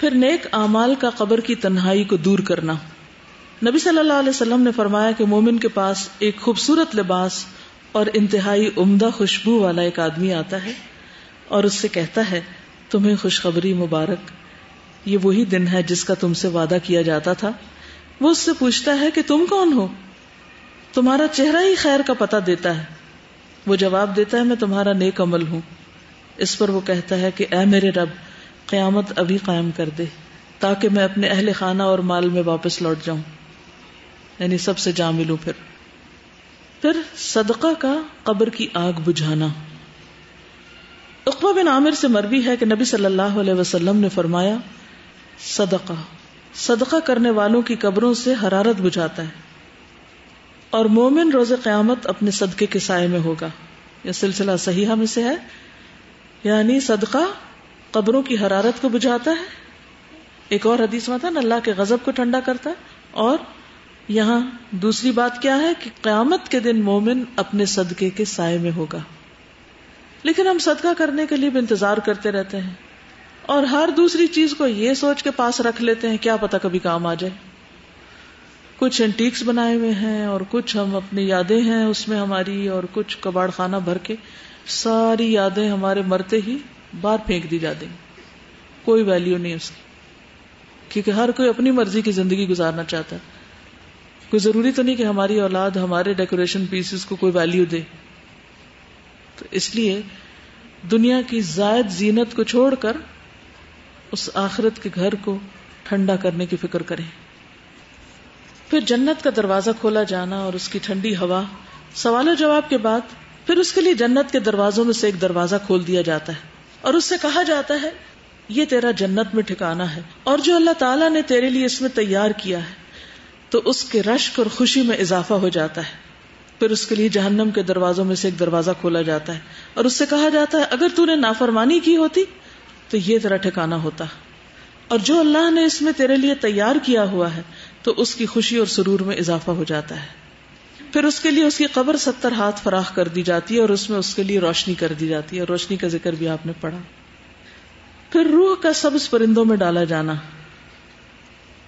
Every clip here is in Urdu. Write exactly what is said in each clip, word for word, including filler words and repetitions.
پھر نیک اعمال کا قبر کی تنہائی کو دور کرنا۔ نبی صلی اللہ علیہ وسلم نے فرمایا کہ مومن کے پاس ایک خوبصورت لباس اور انتہائی عمدہ خوشبو والا ایک آدمی آتا ہے اور اس سے کہتا ہے تمہیں خوشخبری مبارک، یہ وہی دن ہے جس کا تم سے وعدہ کیا جاتا تھا۔ وہ اس سے پوچھتا ہے کہ تم کون ہو، تمہارا چہرہ ہی خیر کا پتہ دیتا ہے۔ وہ جواب دیتا ہے میں تمہارا نیک عمل ہوں۔ اس پر وہ کہتا ہے کہ اے میرے رب، قیامت ابھی قائم کر دے تاکہ میں اپنے اہل خانہ اور مال میں واپس لوٹ جاؤں، یعنی سب سے جا ملوں۔ پھر پھر صدقہ کا قبر کی آگ بجھانا۔ عقبہ بن عامر سے مروی ہے کہ نبی صلی اللہ علیہ وسلم نے فرمایا صدقہ صدقہ کرنے والوں کی قبروں سے حرارت بجھاتا ہے، اور مومن روز قیامت اپنے صدقے کے سائے میں ہوگا۔ یہ سلسلہ صحیحہ میں سے ہے، یعنی صدقہ قبروں کی حرارت کو بجھاتا ہے۔ ایک اور حدیث میں تھا نا اللہ کے غضب کو ٹھنڈا کرتا ہے، اور یہاں دوسری بات کیا ہے کہ قیامت کے دن مومن اپنے صدقے کے سائے میں ہوگا۔ لیکن ہم صدقہ کرنے کے لیے بھی انتظار کرتے رہتے ہیں، اور ہر دوسری چیز کو یہ سوچ کے پاس رکھ لیتے ہیں کیا پتہ کبھی کام آ جائے۔ کچھ انٹیکس بنائے ہوئے ہیں، اور کچھ ہم اپنی یادیں ہیں اس میں ہماری، اور کچھ کباڑ خانہ بھر کے ساری یادیں ہمارے مرتے ہی باہر پھینک دی جاتی ہیں، کوئی ویلیو نہیں اس کی، کیونکہ ہر کوئی اپنی مرضی کی زندگی گزارنا چاہتا ہے۔ کوئی ضروری تو نہیں کہ ہماری اولاد ہمارے ڈیکوریشن پیسز کو کوئی ویلیو دے۔ تو اس لیے دنیا کی زائد زینت کو چھوڑ کر اس آخرت کے گھر کو ٹھنڈا کرنے کی فکر کریں۔ پھر جنت کا دروازہ کھولا جانا اور اس کی ٹھنڈی ہوا۔ سوال و جواب کے بعد پھر اس کے لیے جنت کے دروازوں میں سے ایک دروازہ کھول دیا جاتا ہے، اور اس سے کہا جاتا ہے یہ تیرا جنت میں ٹھکانہ ہے، اور جو اللہ تعالیٰ نے تیرے لیے اس میں تیار کیا ہے، تو اس کے رشک اور خوشی میں اضافہ ہو جاتا ہے۔ پھر اس کے لیے جہنم کے دروازوں میں سے ایک دروازہ کھولا جاتا ہے، اور اس سے کہا جاتا ہے اگر تو نے نافرمانی کی ہوتی تو یہ تیرا ٹھکانہ ہوتا، اور جو اللہ نے اس میں تیرے لیے تیار کیا ہوا ہے، تو اس کی خوشی اور سرور میں اضافہ ہو جاتا ہے۔ پھر اس کے لیے اس کی قبر ستر ہاتھ فراخ کر دی جاتی ہے، اور اس میں اس کے لیے روشنی کر دی جاتی ہے، اور روشنی کا ذکر بھی آپ نے پڑھا۔ پھر روح کا سبز پرندوں میں ڈالا جانا،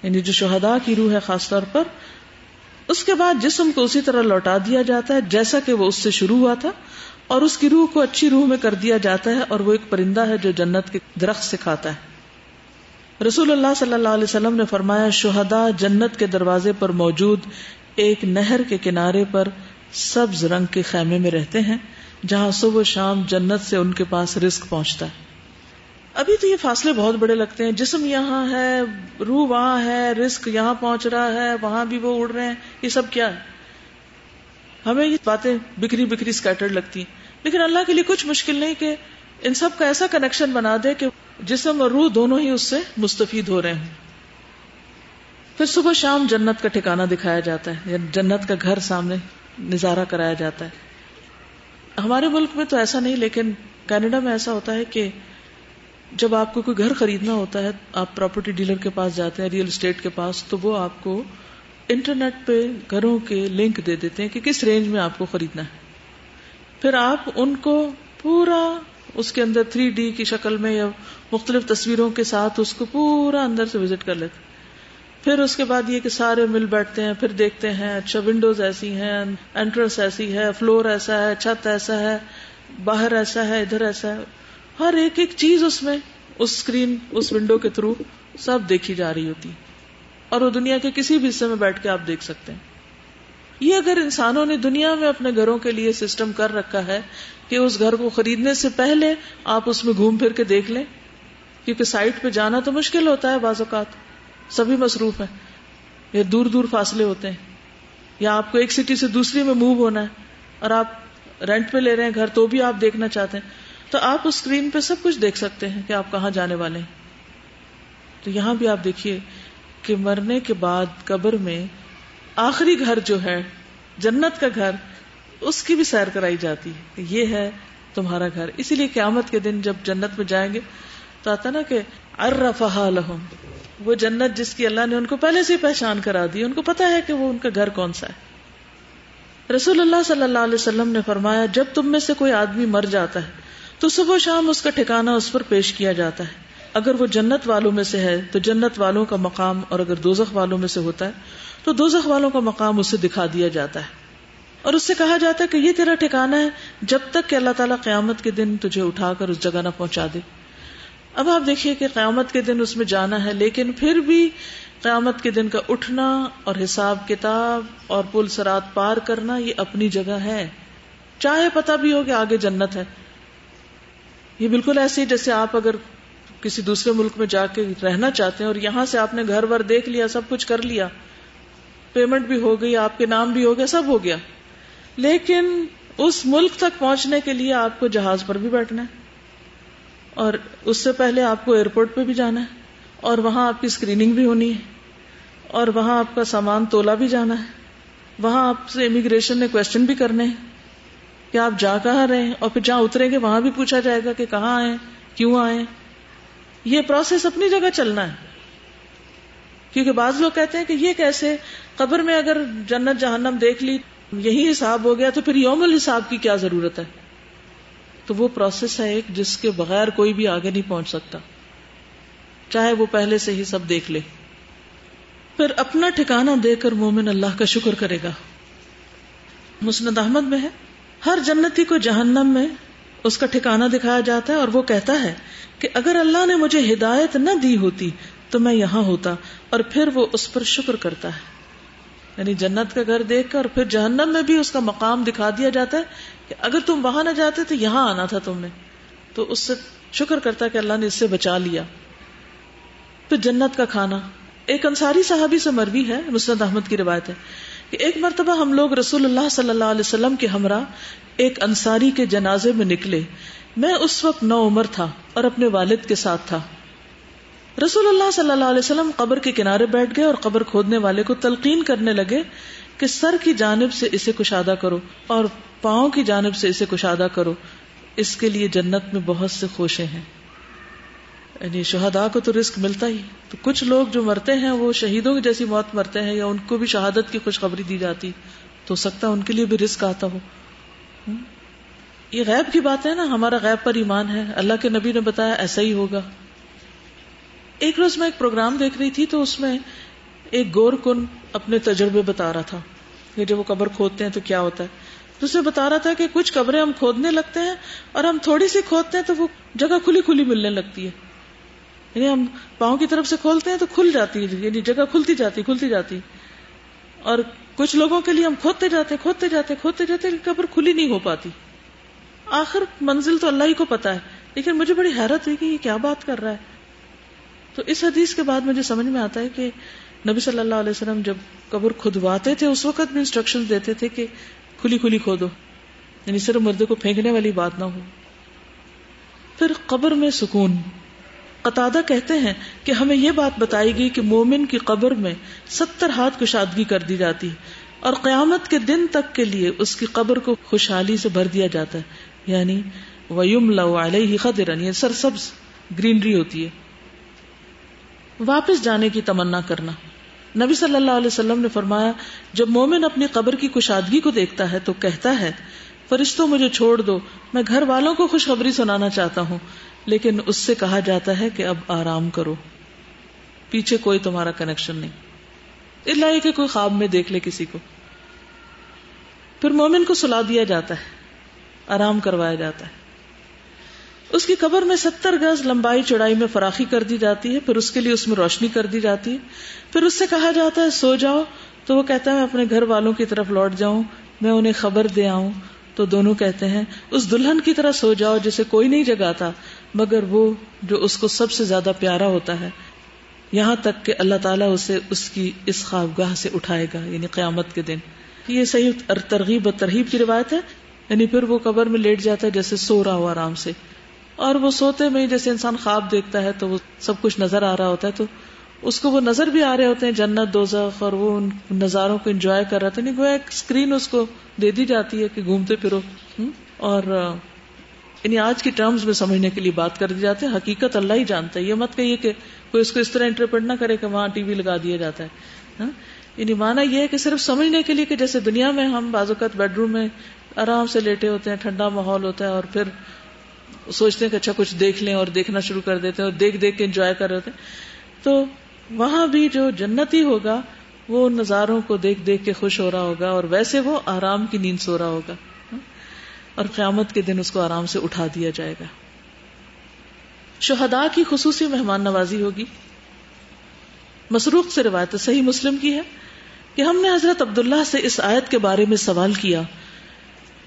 یعنی جو شہداء کی روح ہے خاص طور پر۔ اس کے بعد جسم کو اسی طرح لوٹا دیا جاتا ہے جیسا کہ وہ اس سے شروع ہوا تھا، اور اس کی روح کو اچھی روح میں کر دیا جاتا ہے، اور وہ ایک پرندہ ہے جو جنت کے درخت سے کھاتا ہے۔ رسول اللہ صلی اللہ علیہ وسلم نے فرمایا شہداء جنت کے دروازے پر موجود ایک نہر کے کنارے پر سبز رنگ کے خیمے میں رہتے ہیں، جہاں صبح و شام جنت سے ان کے پاس رزق پہنچتا ہے۔ ابھی تو یہ فاصلے بہت بڑے لگتے ہیں، جسم یہاں ہے، روح وہاں ہے، رزق یہاں پہنچ رہا ہے، وہاں بھی وہ اڑ رہے ہیں، یہ سب کیا ہے، ہمیں یہ باتیں بکھری بکھری سکیٹرڈ لگتی ہیں۔ لیکن اللہ کے لیے کچھ مشکل نہیں کہ ان سب کا ایسا کنیکشن بنا دے کہ جسم اور روح دونوں ہی اس سے مستفید ہو رہے ہیں۔ پھر صبح شام جنت کا ٹھکانہ دکھایا جاتا ہے، جنت کا گھر سامنے نظارہ کرایا جاتا ہے۔ ہمارے ملک میں تو ایسا نہیں، لیکن کینیڈا میں ایسا ہوتا ہے کہ جب آپ کو کوئی گھر خریدنا ہوتا ہے، آپ پراپرٹی ڈیلر کے پاس جاتے ہیں، ریئل اسٹیٹ کے پاس، تو وہ آپ کو انٹرنیٹ پہ گھروں کے لنک دے دیتے ہیں کہ کس رینج میں آپ کو خریدنا ہے۔ پھر آپ ان کو پورا اس کے اندر تھری ڈی کی شکل میں یا مختلف تصویروں کے ساتھ اس کو پورا اندر سے وزٹ کر لیتے ہیں۔ پھر اس کے بعد یہ کہ سارے مل بیٹھتے ہیں، پھر دیکھتے ہیں اچھا ونڈوز ایسی ہیں، انٹرنس ایسی ہے، فلور ایسا ہے، چھت ایسا ہے، باہر ایسا ہے، ادھر ایسا ہے، ہر ایک ایک چیز اس میں اس اسکرین اس ونڈو کے تھرو سب دیکھی جا رہی ہوتی، اور وہ دنیا کے کسی بھی حصے میں بیٹھ کے آپ دیکھ سکتے ہیں۔ یہ اگر انسانوں نے دنیا میں اپنے گھروں کے لیے سسٹم کر رکھا ہے کہ اس گھر کو خریدنے سے پہلے آپ اس میں گھوم پھر کے دیکھ لیں، کیونکہ سائٹ پہ جانا تو مشکل ہوتا ہے، بعض اوقات سبھی مصروف ہیں، یا دور دور فاصلے ہوتے ہیں، یا آپ کو ایک سٹی سے دوسری میں موو ہونا ہے، اور آپ رینٹ پہ لے رہے ہیں گھر تو بھی آپ دیکھنا چاہتے ہیں، تو آپ اس اسکرین پہ سب کچھ دیکھ سکتے ہیں کہ آپ کہاں جانے والے ہیں۔ تو یہاں بھی آپ دیکھیے کہ مرنے کے بعد قبر میں آخری گھر جو ہے جنت کا گھر، اس کی بھی سیر کرائی جاتی ہے، یہ ہے تمہارا گھر۔ اسی لیے قیامت کے دن جب جنت میں جائیں گے تو آتا نا کہ عرفھا لہم، وہ جنت جس کی اللہ نے ان کو پہلے سے پہچان کرا دی، ان کو پتا ہے کہ وہ ان کا گھر کون سا ہے۔ رسول اللہ صلی اللہ علیہ وسلم نے فرمایا جب تم میں سے کوئی آدمی مر جاتا ہے تو صبح و شام اس کا ٹھکانہ اس پر پیش کیا جاتا ہے، اگر وہ جنت والوں میں سے ہے تو جنت والوں کا مقام، اور اگر دوزخ والوں میں سے ہوتا ہے تو دوزخ والوں کا مقام اسے دکھا دیا جاتا ہے، اور اس سے کہا جاتا ہے کہ یہ تیرا ٹھکانہ ہے جب تک کہ اللہ تعالیٰ قیامت کے دن تجھے اٹھا کر اس جگہ نہ پہنچا دے۔ اب آپ دیکھیے کہ قیامت کے دن اس میں جانا ہے، لیکن پھر بھی قیامت کے دن کا اٹھنا اور حساب کتاب اور پل صراط پار کرنا یہ اپنی جگہ ہے، چاہے پتہ بھی ہو کہ آگے جنت ہے۔ یہ بالکل ایسے ہی جیسے آپ اگر کسی دوسرے ملک میں جا کے رہنا چاہتے ہیں اور یہاں سے آپ نے گھر بار دیکھ لیا، سب کچھ کر لیا، پیمنٹ بھی ہو گئی، آپ کے نام بھی ہو گیا، سب ہو گیا، لیکن اس ملک تک پہنچنے کے لیے آپ کو جہاز پر بھی بیٹھنا ہے، اور اس سے پہلے آپ کو ایئرپورٹ پہ بھی جانا ہے، اور وہاں آپ کی اسکریننگ بھی ہونی ہے، اور وہاں آپ کا سامان تولا بھی جانا ہے، وہاں آپ سے امیگریشن نے کویشچن بھی کرنے ہیں کہ آپ جا کہاں رہے ہیں، اور پھر جہاں اتریں گے وہاں بھی پوچھا جائے گا کہ کہاں آئے، کیوں آئے۔ یہ پروسیس اپنی جگہ چلنا ہے، کیونکہ بعض لوگ کہتے ہیں کہ یہ کیسے، قبر میں اگر جنت جہنم دیکھ لی، یہی حساب ہو گیا، تو پھر یوم الحساب کی کیا ضرورت ہے۔ تو وہ پروسیس ہے ایک جس کے بغیر کوئی بھی آگے نہیں پہنچ سکتا، چاہے وہ پہلے سے ہی سب دیکھ لے۔ پھر اپنا ٹھکانہ دے کر مومن اللہ کا شکر کرے گا۔ مسند احمد میں ہے، ہر جنتی کو جہنم میں اس کا ٹھکانہ دکھایا جاتا ہے، اور وہ کہتا ہے کہ اگر اللہ نے مجھے ہدایت نہ دی ہوتی تو میں یہاں ہوتا، اور پھر وہ اس پر شکر کرتا ہے۔ یعنی جنت کا گھر دیکھ کر اور پھر جہنم میں بھی اس کا مقام دکھا دیا جاتا ہے کہ اگر تم وہاں نہ جاتے تو یہاں آنا تھا تم نے، تو اس سے شکر کرتا ہے کہ اللہ نے اس سے بچا لیا۔ تو جنت کا کھانا، ایک انصاری صحابی سے مروی ہے، مسند احمد کی روایت ہے کہ ایک مرتبہ ہم لوگ رسول اللہ صلی اللہ علیہ وسلم کے ہمراہ ایک انصاری کے جنازے میں نکلے۔ میں اس وقت نو عمر تھا اور اپنے والد کے ساتھ تھا۔ رسول اللہ صلی اللہ علیہ وسلم قبر کے کنارے بیٹھ گئے اور قبر کھودنے والے کو تلقین کرنے لگے کہ سر کی جانب سے اسے کشادہ کرو اور پاؤں کی جانب سے اسے کشادہ کرو، اس کے لیے جنت میں بہت سے خوشیں ہیں۔ یعنی شہداء کو تو رزق ملتا ہی، تو کچھ لوگ جو مرتے ہیں وہ شہیدوں کی جیسی موت مرتے ہیں، یا ان کو بھی شہادت کی خوشخبری دی جاتی، تو ہو سکتا ہے ان کے لیے بھی رزق آتا ہو۔ یہ غیب کی بات ہے نا، ہمارا غیب پر ایمان ہے، اللہ کے نبی نے بتایا ایسا ہی ہوگا۔ ایک روز میں ایک پروگرام دیکھ رہی تھی تو اس میں ایک گور کن اپنے تجربے بتا رہا تھا کہ جب وہ قبر کھودتے ہیں تو کیا ہوتا ہے۔ تو اس نے بتا رہا تھا کہ کچھ قبریں ہم کھودنے لگتے ہیں اور ہم تھوڑی سی کھودتے ہیں تو وہ جگہ کھلی کھلی ملنے لگتی ہے، یعنی ہم پاؤں کی طرف سے کھولتے ہیں تو کھل جاتی ہے، یعنی جگہ کھلتی جاتی کھلتی جاتی، اور کچھ لوگوں کے لیے ہم کھودتے جاتے کھودتے جاتے کھودتے جاتے قبر کھلی نہیں ہو پاتی۔ آخر منزل تو اللہ ہی کو پتا ہے، لیکن مجھے بڑی حیرت ہوئی کہ یہ کیا بات کر رہا ہے۔ تو اس حدیث کے بعد مجھے سمجھ میں آتا ہے کہ نبی صلی اللہ علیہ وسلم جب قبر کھدواتے تھے اس وقت بھی انسٹرکشن دیتے تھے کہ کھلی کھلی کھودو، یعنی صرف مردے کو پھینکنے والی بات نہ ہو۔ پھر قبر میں سکون، قتادہ کہتے ہیں کہ ہمیں یہ بات بتائی گئی کہ مومن کی قبر میں ستر ہاتھ کشادگی کر دی جاتی اور قیامت کے دن تک کے لیے اس کی قبر کو خوشحالی سے بھر دیا جاتا ہے، یعنی وَيُمْلَوْ عَلَيْهِ خَضِرًا، یہ سرسبز گرینری ہوتی ہے۔ واپس جانے کی تمنا کرنا، نبی صلی اللہ علیہ وسلم نے فرمایا جب مومن اپنی قبر کی کشادگی کو دیکھتا ہے تو کہتا ہے فرشتوں مجھے چھوڑ دو، میں گھر والوں کو خوشخبری سنانا چاہتا ہوں، لیکن اس سے کہا جاتا ہے کہ اب آرام کرو، پیچھے کوئی تمہارا کنیکشن نہیں، الا یہ کہ کوئی خواب میں دیکھ لے کسی کو۔ پھر مومن کو سلا دیا جاتا ہے، آرام کروایا جاتا ہے، اس کی قبر میں ستر گز لمبائی چوڑائی میں فراخی کر دی جاتی ہے، پھر اس کے لیے اس میں روشنی کر دی جاتی ہے، پھر اس سے کہا جاتا ہے سو جاؤ، تو وہ کہتا ہے میں اپنے گھر والوں کی طرف لوٹ جاؤں، میں انہیں خبر دے آؤں، تو دونوں کہتے ہیں اس دلہن کی طرح سو جاؤ جسے کوئی نہیں جگاتا مگر وہ جو اس کو سب سے زیادہ پیارا ہوتا ہے، یہاں تک کہ اللہ تعالیٰ اسے اس کی اس خوابگاہ سے اٹھائے گا، یعنی قیامت کے دن۔ یہ صحیح ترغیب و ترہیب کی روایت ہے، یعنی پھر وہ قبر میں لیٹ جاتا ہے جیسے سو رہا ہو آرام سے، اور وہ سوتے میں جیسے انسان خواب دیکھتا ہے تو وہ سب کچھ نظر آ رہا ہوتا ہے، تو اس کو وہ نظر بھی آ رہے ہوتے ہیں جنت دوزخ، اور وہ ان نظاروں کو انجوائے کر رہا تھا، نہیں گویا ایک سکرین اس کو دے دی جاتی ہے کہ گھومتے پھرو، اور یعنی آج کی ٹرمز میں سمجھنے کے لیے بات کر دی جاتی ہے، حقیقت اللہ ہی جانتا ہے۔ یہ مت کہیے کہ کوئی اس کو اس طرح انٹرپریٹ نہ کرے کہ وہاں ٹی وی لگا دیا جاتا ہے، یعنی مانا یہ ہے کہ صرف سمجھنے کے لیے کہ جیسے دنیا میں ہم بعض اوقات بیڈ روم میں آرام سے لیٹے ہوتے ہیں، ٹھنڈا ماحول ہوتا ہے، اور پھر سوچتے ہیں کہ اچھا کچھ دیکھ لیں اور دیکھنا شروع کر دیتے ہیں اور دیکھ دیکھ کے انجوائے کر رہے ہوتے ہیں. تو وہاں بھی جو جنتی ہوگا وہ نظاروں کو دیکھ دیکھ کے خوش ہو رہا ہوگا اور ویسے وہ آرام کی نیند سو رہا ہوگا اور قیامت کے دن اس کو آرام سے اٹھا دیا جائے گا. شہداء کی خصوصی مہمان نوازی ہوگی. مسروق سے روایت صحیح مسلم کی ہے کہ ہم نے حضرت عبداللہ سے اس آیت کے بارے میں سوال کیا,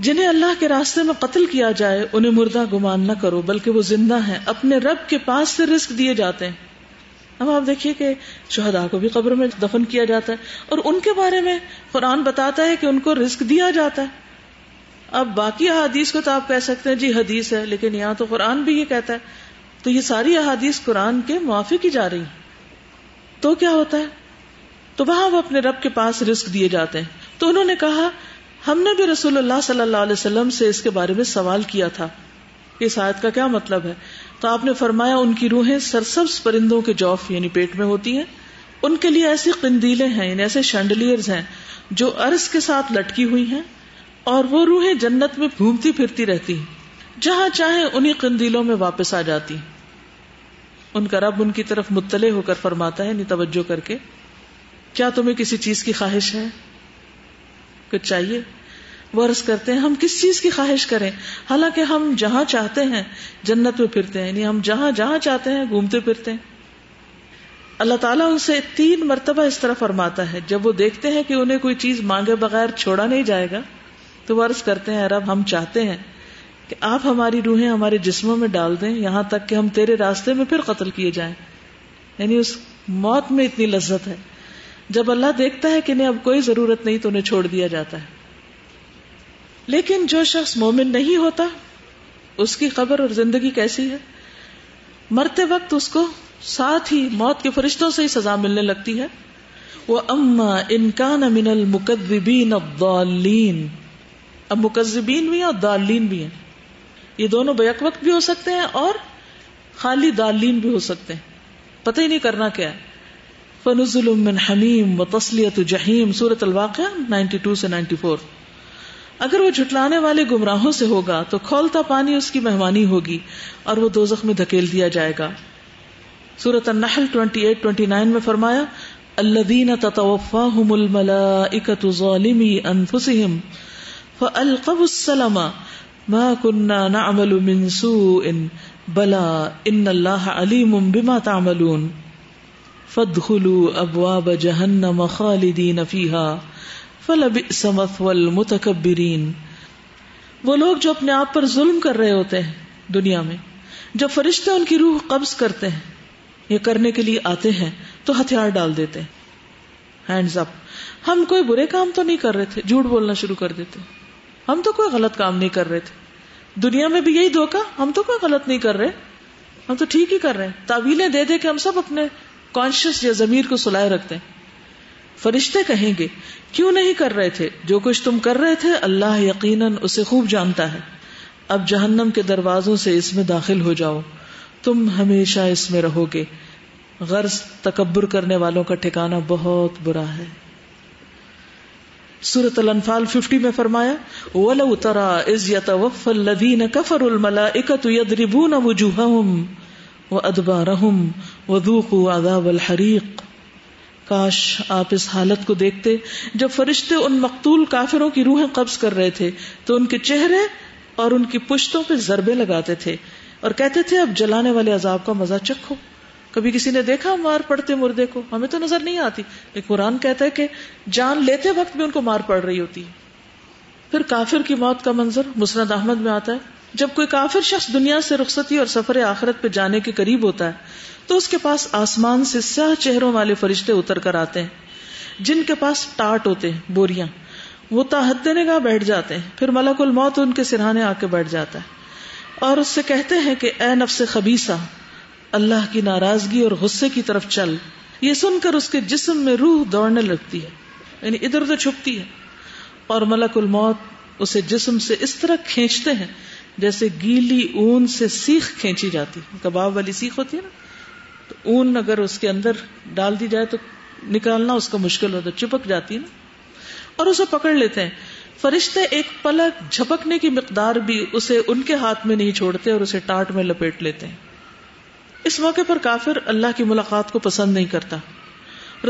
جنہیں اللہ کے راستے میں قتل کیا جائے انہیں مردہ گمان نہ کرو بلکہ وہ زندہ ہیں, اپنے رب کے پاس سے رزق دیے جاتے ہیں. اب آپ دیکھیے کہ شہداء کو بھی قبر میں دفن کیا جاتا ہے اور ان کے بارے میں قرآن بتاتا ہے کہ ان کو رزق دیا جاتا ہے. اب باقی احادیث کو تو آپ کہہ سکتے ہیں جی حدیث ہے, لیکن یہاں تو قرآن بھی یہ کہتا ہے, تو یہ ساری احادیث قرآن کے موافق ہی جا رہی ہیں. تو کیا ہوتا ہے, تو وہاں وہ اپنے رب کے پاس رزق دیے جاتے ہیں. تو انہوں نے کہا ہم نے بھی رسول اللہ صلی اللہ علیہ وسلم سے اس کے بارے میں سوال کیا تھا کہ اس آیت کا کیا مطلب ہے, تو آپ نے فرمایا ان کی روحیں سرسبز پرندوں کے جوف یعنی پیٹ میں ہوتی ہیں, ان کے لیے ایسی قندیلیں ہیں یعنی ایسے شینڈلیئرز ہیں جو عرض کے ساتھ لٹکی ہوئی ہیں, اور وہ روحیں جنت میں گھومتی پھرتی رہتی ہیں, جہاں چاہے انہی قندیلوں میں واپس آ جاتی ہیں. ان کا رب ان کی طرف مطلع ہو کر فرماتا ہے یعنی توجہ کر کے, کیا تمہیں کسی چیز کی خواہش ہے, کچھ چاہیے؟ وہ عرض کرتے ہیں ہم کس چیز کی خواہش کریں حالانکہ ہم جہاں چاہتے ہیں جنت میں پھرتے ہیں, یعنی ہم جہاں جہاں چاہتے ہیں گھومتے پھرتے ہیں. اللہ تعالیٰ اسے تین مرتبہ اس طرح فرماتا ہے. جب وہ دیکھتے ہیں کہ انہیں کوئی چیز مانگے بغیر چھوڑا نہیں جائے گا تو وہ عرض کرتے ہیں رب ہم چاہتے ہیں کہ آپ ہماری روحیں ہمارے جسموں میں ڈال دیں یہاں تک کہ ہم تیرے راستے میں پھر قتل کیے جائیں. یعنی اس موت میں اتنی لذت ہے, جب اللہ دیکھتا ہے کہ انہیں اب کوئی ضرورت نہیں تو انہیں چھوڑ دیا جاتا ہے. لیکن جو شخص مومن نہیں ہوتا اس کی قبر اور زندگی کیسی ہے, مرتے وقت اس کو ساتھ ہی موت کے فرشتوں سے ہی سزا ملنے لگتی ہے. وَأَمَّا إِن كَانَ مِنَ الْمُكَذِّبِينَ الضَّالِّينَ, اب مکذبین بھی ہیں اور ضالین بھی ہیں, یہ دونوں بیک وقت بھی ہو سکتے ہیں اور خالی ضالین بھی ہو سکتے ہیں, پتہ ہی نہیں کرنا کیا ہے. فنزل من حمیم وتصلیۃ جحیم, سورۃ الواقعہ بانوے سے چوراسی. اگر وہ جھٹلانے والے گمراہوں سے ہوگا تو کھولتا پانی اس کی مہمانی ہوگی اور وہ دوزخ میں دھکیل دیا جائے گا. سورۃ النحل اٹھائیس انٹاون میں فرمایا الذین تتوفاہم الملائکۃ ظالمی انفسہم فألقوا السلم ما كنا نعمل من سوء بلا ان اللہ علیم بما تعملون فادخلوا ابواب جہنم خالدین فیہا فلبئس مثوى المتکبرین. وہ لوگ جو اپنے آپ پر ظلم کر رہے ہوتے ہیں دنیا میں, جب فرشتے ان کی روح قبض کرتے ہیں یہ کرنے کے لیے آتے ہیں تو ہتھیار ڈال دیتے ہیں, ہینڈز اپ, ہم کوئی برے کام تو نہیں کر رہے تھے, جھوٹ بولنا شروع کر دیتے, ہم تو کوئی غلط کام نہیں کر رہے تھے. دنیا میں بھی یہی دھوکہ, ہم تو کوئی غلط نہیں کر رہے, ہم تو ٹھیک ہی کر رہے ہیں, تعویلیں دے دے کے ہم سب اپنے کانشیس یا ضمیر کو سلائے رکھتے ہیں. فرشتے کہیں گے کیوں نہیں کر رہے تھے, جو کچھ تم کر رہے تھے اللہ یقیناً اسے خوب جانتا ہے, اب جہنم کے دروازوں سے اس میں داخل ہو جاؤ تم ہمیشہ اس میں رہو گے, غرض تکبر کرنے والوں کا ٹھکانہ بہت برا ہے. سورۃ الانفال پچاس میں فرمایا وَلَوْ تَرَىٰ إِذْ يَتَوَفَّى الَّذِينَ كَفَرُوا الْمَلَائِكَةُ يَضْرِبُونَ وُجُوهَهُمْ وَأَدْبَارَهُمْ وَذُوقُوا عَذَابَ الْحَرِيقِ. کاش آپ اس حالت کو دیکھتے جب فرشتے ان مقتول کافروں کی روحیں قبض کر رہے تھے تو ان کے چہرے اور ان کی پشتوں پہ ضربے لگاتے تھے اور کہتے تھے اب جلانے والے عذاب کا مزہ چکھو. کبھی کسی نے دیکھا مار پڑتے مردے کو, ہمیں تو نظر نہیں آتی, لیکن قرآن کہتا ہے کہ جان لیتے وقت بھی ان کو مار پڑ رہی ہوتی. پھر کافر کی موت کا منظر مسند احمد میں آتا ہے, جب کوئی کافر شخص دنیا سے رخصتی اور سفر آخرت پہ جانے کے قریب ہوتا ہے تو اس کے پاس آسمان سے سیاہ چہروں والے فرشتے اتر کر آتے ہیں جن کے پاس ٹاٹ ہوتے ہیں, بوریاں, وہ تاحد نگاہ بیٹھ جاتے ہیں. پھر ملک الموت ان کے سرہانے آ کے بیٹھ جاتا ہے اور اس سے کہتے ہیں کہ اے نفس خبیثہ اللہ کی ناراضگی اور غصے کی طرف چل. یہ سن کر اس کے جسم میں روح دوڑنے لگتی ہے یعنی ادھر ادھر چھپتی ہے, اور ملک الموت اسے جسم سے اس طرح کھینچتے ہیں جیسے گیلی اون سے سیخ کھینچی جاتی, کباب والی سیخ ہوتی ہے نا, تو اون اگر اس کے اندر ڈال دی جائے تو نکالنا اس کا مشکل ہوتا, چپک جاتی ہے نا, اور اسے پکڑ لیتے ہیں. فرشتے ایک پلک جھپکنے کی مقدار بھی اسے ان کے ہاتھ میں نہیں چھوڑتے اور اسے ٹاٹ میں لپیٹ لیتے ہیں. اس موقع پر کافر اللہ کی ملاقات کو پسند نہیں کرتا.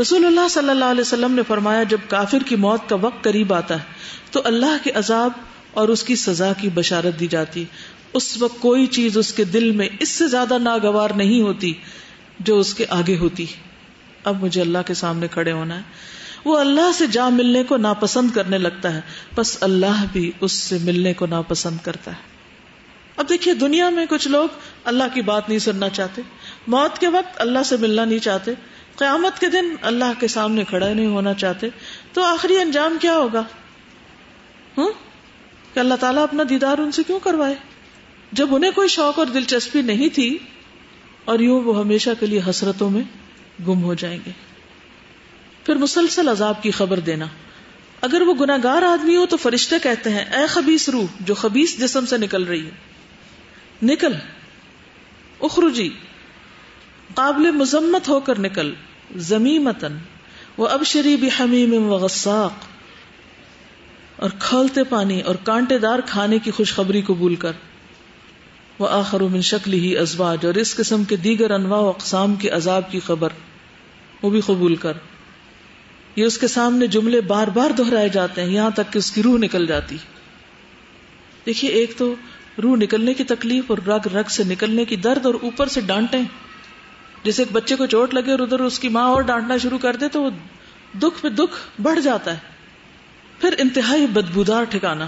رسول اللہ صلی اللہ علیہ وسلم نے فرمایا جب کافر کی موت کا وقت قریب آتا ہے تو اللہ کے عذاب اور اس کی سزا کی بشارت دی جاتی. اس وقت کوئی چیز اس کے دل میں اس سے زیادہ ناگوار نہیں ہوتی جو اس کے آگے ہوتی. اب مجھے اللہ کے سامنے کھڑے ہونا ہے. وہ اللہ سے جا ملنے کو ناپسند کرنے لگتا ہے، بس اللہ بھی اس سے ملنے کو ناپسند کرتا ہے. اب دیکھیے دنیا میں کچھ لوگ اللہ کی بات نہیں سننا چاہتے، موت کے وقت اللہ سے ملنا نہیں چاہتے، قیامت کے دن اللہ کے سامنے کھڑا نہیں ہونا چاہتے، تو آخری انجام کیا ہوگا؟ ہوں کہ اللہ تعالیٰ اپنا دیدار ان سے کیوں کروائے جب انہیں کوئی شوق اور دلچسپی نہیں تھی، اور یوں وہ ہمیشہ کے لیے حسرتوں میں گم ہو جائیں گے. پھر مسلسل عذاب کی خبر دینا. اگر وہ گناہگار آدمی ہو تو فرشتے کہتے ہیں اے خبیث روح جو خبیث جسم سے نکل رہی ہے، نکل، اخرجی، قابل مذمت ہو کر نکل، ذمیمتن وابشری بحمیم وغساق، اور کھولتے پانی اور کانٹے دار کھانے کی خوشخبری قبول کر، وآخر من شکلہ ازواج، اور اس قسم کے دیگر انواع و اقسام کے عذاب کی خبر وہ بھی قبول کر. یہ اس کے سامنے جملے بار بار دہرائے جاتے ہیں یہاں تک کہ اس کی روح نکل جاتی. دیکھیے ایک تو روح نکلنے کی تکلیف اور رگ رگ سے نکلنے کی درد، اور اوپر سے ڈانٹیں. جیسے ایک بچے کو چوٹ لگے اور ادھر اس کی ماں اور ڈانٹنا شروع کر دے تو وہ دکھ پہ دکھ بڑھ جاتا ہے. پھر انتہائی بدبودار ٹھکانا.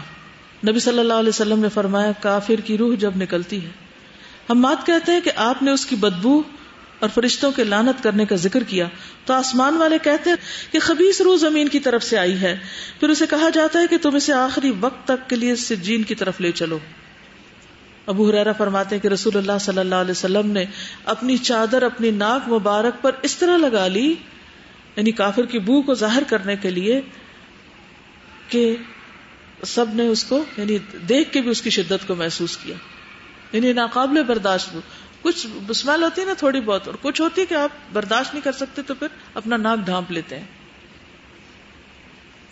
نبی صلی اللہ علیہ وسلم نے فرمایا کافر کی روح جب نکلتی ہے، حماد کہتے ہیں کہ آپ نے اس کی بدبو اور فرشتوں کے لعنت کرنے کا ذکر کیا تو آسمان والے کہتے ہیں کہ خبیث روح زمین کی طرف سے آئی ہے. پھر اسے کہا جاتا ہے کہ تم اسے آخری وقت تک کے لیے سجین کی طرف لے چلو. ابو ہریرہ فرماتے ہیں کہ رسول اللہ صلی اللہ علیہ وسلم نے اپنی چادر اپنی ناک مبارک پر اس طرح لگا لی، یعنی کافر کی بو کو ظاہر کرنے کے لیے، کہ سب نے اس کو یعنی دیکھ کے بھی اس کی شدت کو محسوس کیا، یعنی ناقابل برداشت. کچھ بسمل ہوتی ہے نا تھوڑی بہت، اور کچھ ہوتی ہے کہ آپ برداشت نہیں کر سکتے تو پھر اپنا ناک ڈھانپ لیتے ہیں.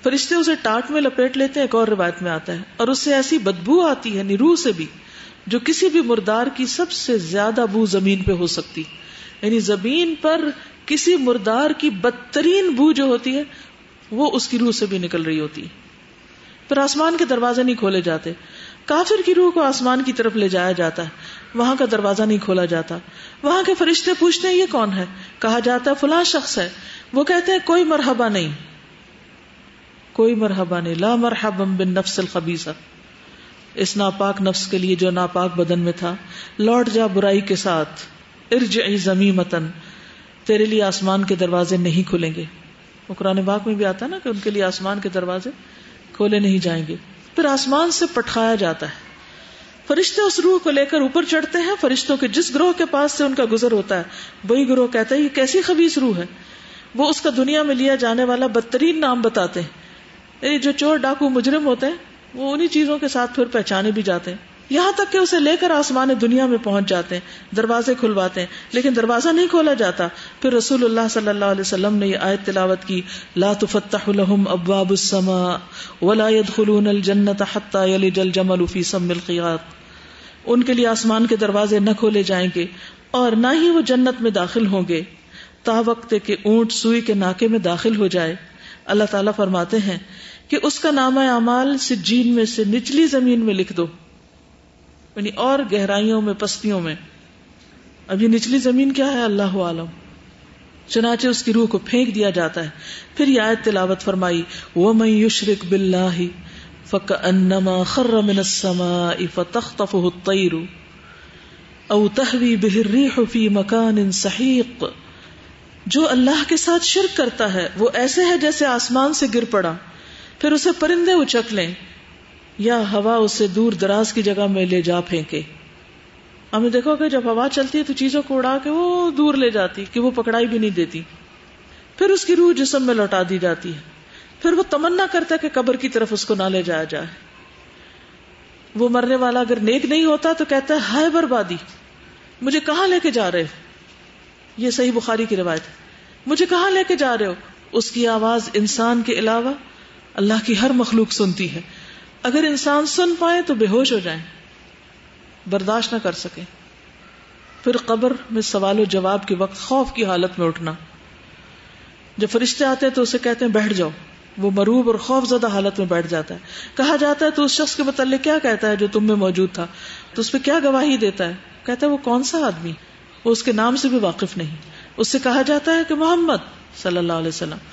فرشتے اسے ٹاٹ میں لپیٹ لیتے ہیں. ایک اور روایت میں آتا ہے اور اس سے ایسی بدبو آتی ہے، نیرو سے بھی، جو کسی بھی مردار کی سب سے زیادہ بو زمین پہ ہو سکتی، یعنی زمین پر کسی مردار کی بدترین بو جو ہوتی ہے وہ اس کی روح سے بھی نکل رہی ہوتی. پھر آسمان کے دروازے نہیں کھولے جاتے. کافر کی روح کو آسمان کی طرف لے جایا جاتا ہے، وہاں کا دروازہ نہیں کھولا جاتا. وہاں کے فرشتے پوچھتے ہیں یہ کون ہے؟ کہا جاتا ہے فلاں شخص ہے. وہ کہتے ہیں کوئی مرحبا نہیں، کوئی مرحبا نہیں، لا مرحبا بالنفس الخبیثہ، اس ناپاک نفس کے لیے جو ناپاک بدن میں تھا، لوٹ جا برائی کے ساتھ، ارجعی ذمیمتن، تیرے لیے آسمان کے دروازے نہیں کھلیں گے. وہ قرآن پاک میں بھی آتا نا کہ ان کے لیے آسمان کے دروازے کھولے نہیں جائیں گے. پھر آسمان سے پٹخایا جاتا ہے. فرشتے اس روح کو لے کر اوپر چڑھتے ہیں. فرشتوں کے جس گروہ کے پاس سے ان کا گزر ہوتا ہے وہی گروہ کہتا ہے یہ کیسی خبیث روح ہے. وہ اس کا دنیا میں لیا جانے والا بدترین نام بتاتے ہیں. جو چور ڈاکو مجرم ہوتے ہیں وہ انہی چیزوں کے ساتھ پھر پہچانے بھی جاتے ہیں، یہاں تک کہ اسے لے کر آسمان دنیا میں پہنچ جاتے ہیں، دروازے کھلواتے ہیں، لیکن دروازہ نہیں کھولا جاتا. پھر رسول اللہ صلی اللہ علیہ وسلم نے یہ آیت تلاوت کی، لا تفتح لهم ابواب السماء ولا يدخلون الجنة حتى يلج الجمل في سم الخياط. ان کے لیے آسمان کے دروازے نہ کھولے جائیں گے اور نہ ہی وہ جنت میں داخل ہوں گے تا وقت کہ اونٹ سوئی کے ناکے میں داخل ہو جائے. اللہ تعالیٰ فرماتے ہیں کہ اس کا نامہ اعمال سجین میں سے نچلی زمین میں لکھ دو، یعنی اور گہرائیوں میں، پستیوں میں. اب یہ نچلی زمین کیا ہے اللہ عالم. چنانچہ اس کی روح کو پھینک دیا جاتا ہے. پھر یہ آیت تلاوت فرمائی، وَمَن يُشْرِكْ بِاللَّهِ فَكَأَنَّمَا خَرَّ مِنَ السَّمَاءِ فَتَخْطَفُهُ الطَّيْرُ أَوْ تَهْوِي بِهِ الرِّيحُ فِي مَكَانٍ سَحِيقٍ. جو اللہ کے ساتھ شرک کرتا ہے وہ ایسے ہے جیسے آسمان سے گر پڑا، پھر اسے پرندے اچک لیں یا ہوا اسے دور دراز کی جگہ میں لے جا پھینکے. ہم نے دیکھو کہ جب ہوا چلتی ہے تو چیزوں کو اڑا کے وہ دور لے جاتی کہ وہ پکڑائی بھی نہیں دیتی. پھر اس کی روح جسم میں لوٹا دی جاتی ہے. پھر وہ تمنا کرتا ہے کہ قبر کی طرف اس کو نہ لے جایا جائے. وہ مرنے والا اگر نیک نہیں ہوتا تو کہتا ہے ہائے بربادی، مجھے کہاں لے کے جا رہے ہو. یہ صحیح بخاری کی روایت ہے، مجھے کہاں لے کے جا رہے ہو. اس کی آواز انسان کے علاوہ اللہ کی ہر مخلوق سنتی ہے. اگر انسان سن پائے تو بے ہوش ہو جائیں، برداشت نہ کر سکیں، پھر قبر میں سوال و جواب کے وقت خوف کی حالت میں اٹھنا، جب فرشتے آتے ہیں تو اسے کہتے ہیں بیٹھ جاؤ، وہ مروب اور خوف زدہ حالت میں بیٹھ جاتا ہے، کہا جاتا ہے تو اس شخص کے متعلق کیا کہتا ہے جو تم میں موجود تھا، تو اس پہ کیا گواہی دیتا ہے، کہتا ہے وہ کون سا آدمی، وہ اس کے نام سے بھی واقف نہیں، اس سے کہا جاتا ہے کہ محمد صلی اللہ علیہ وسلم،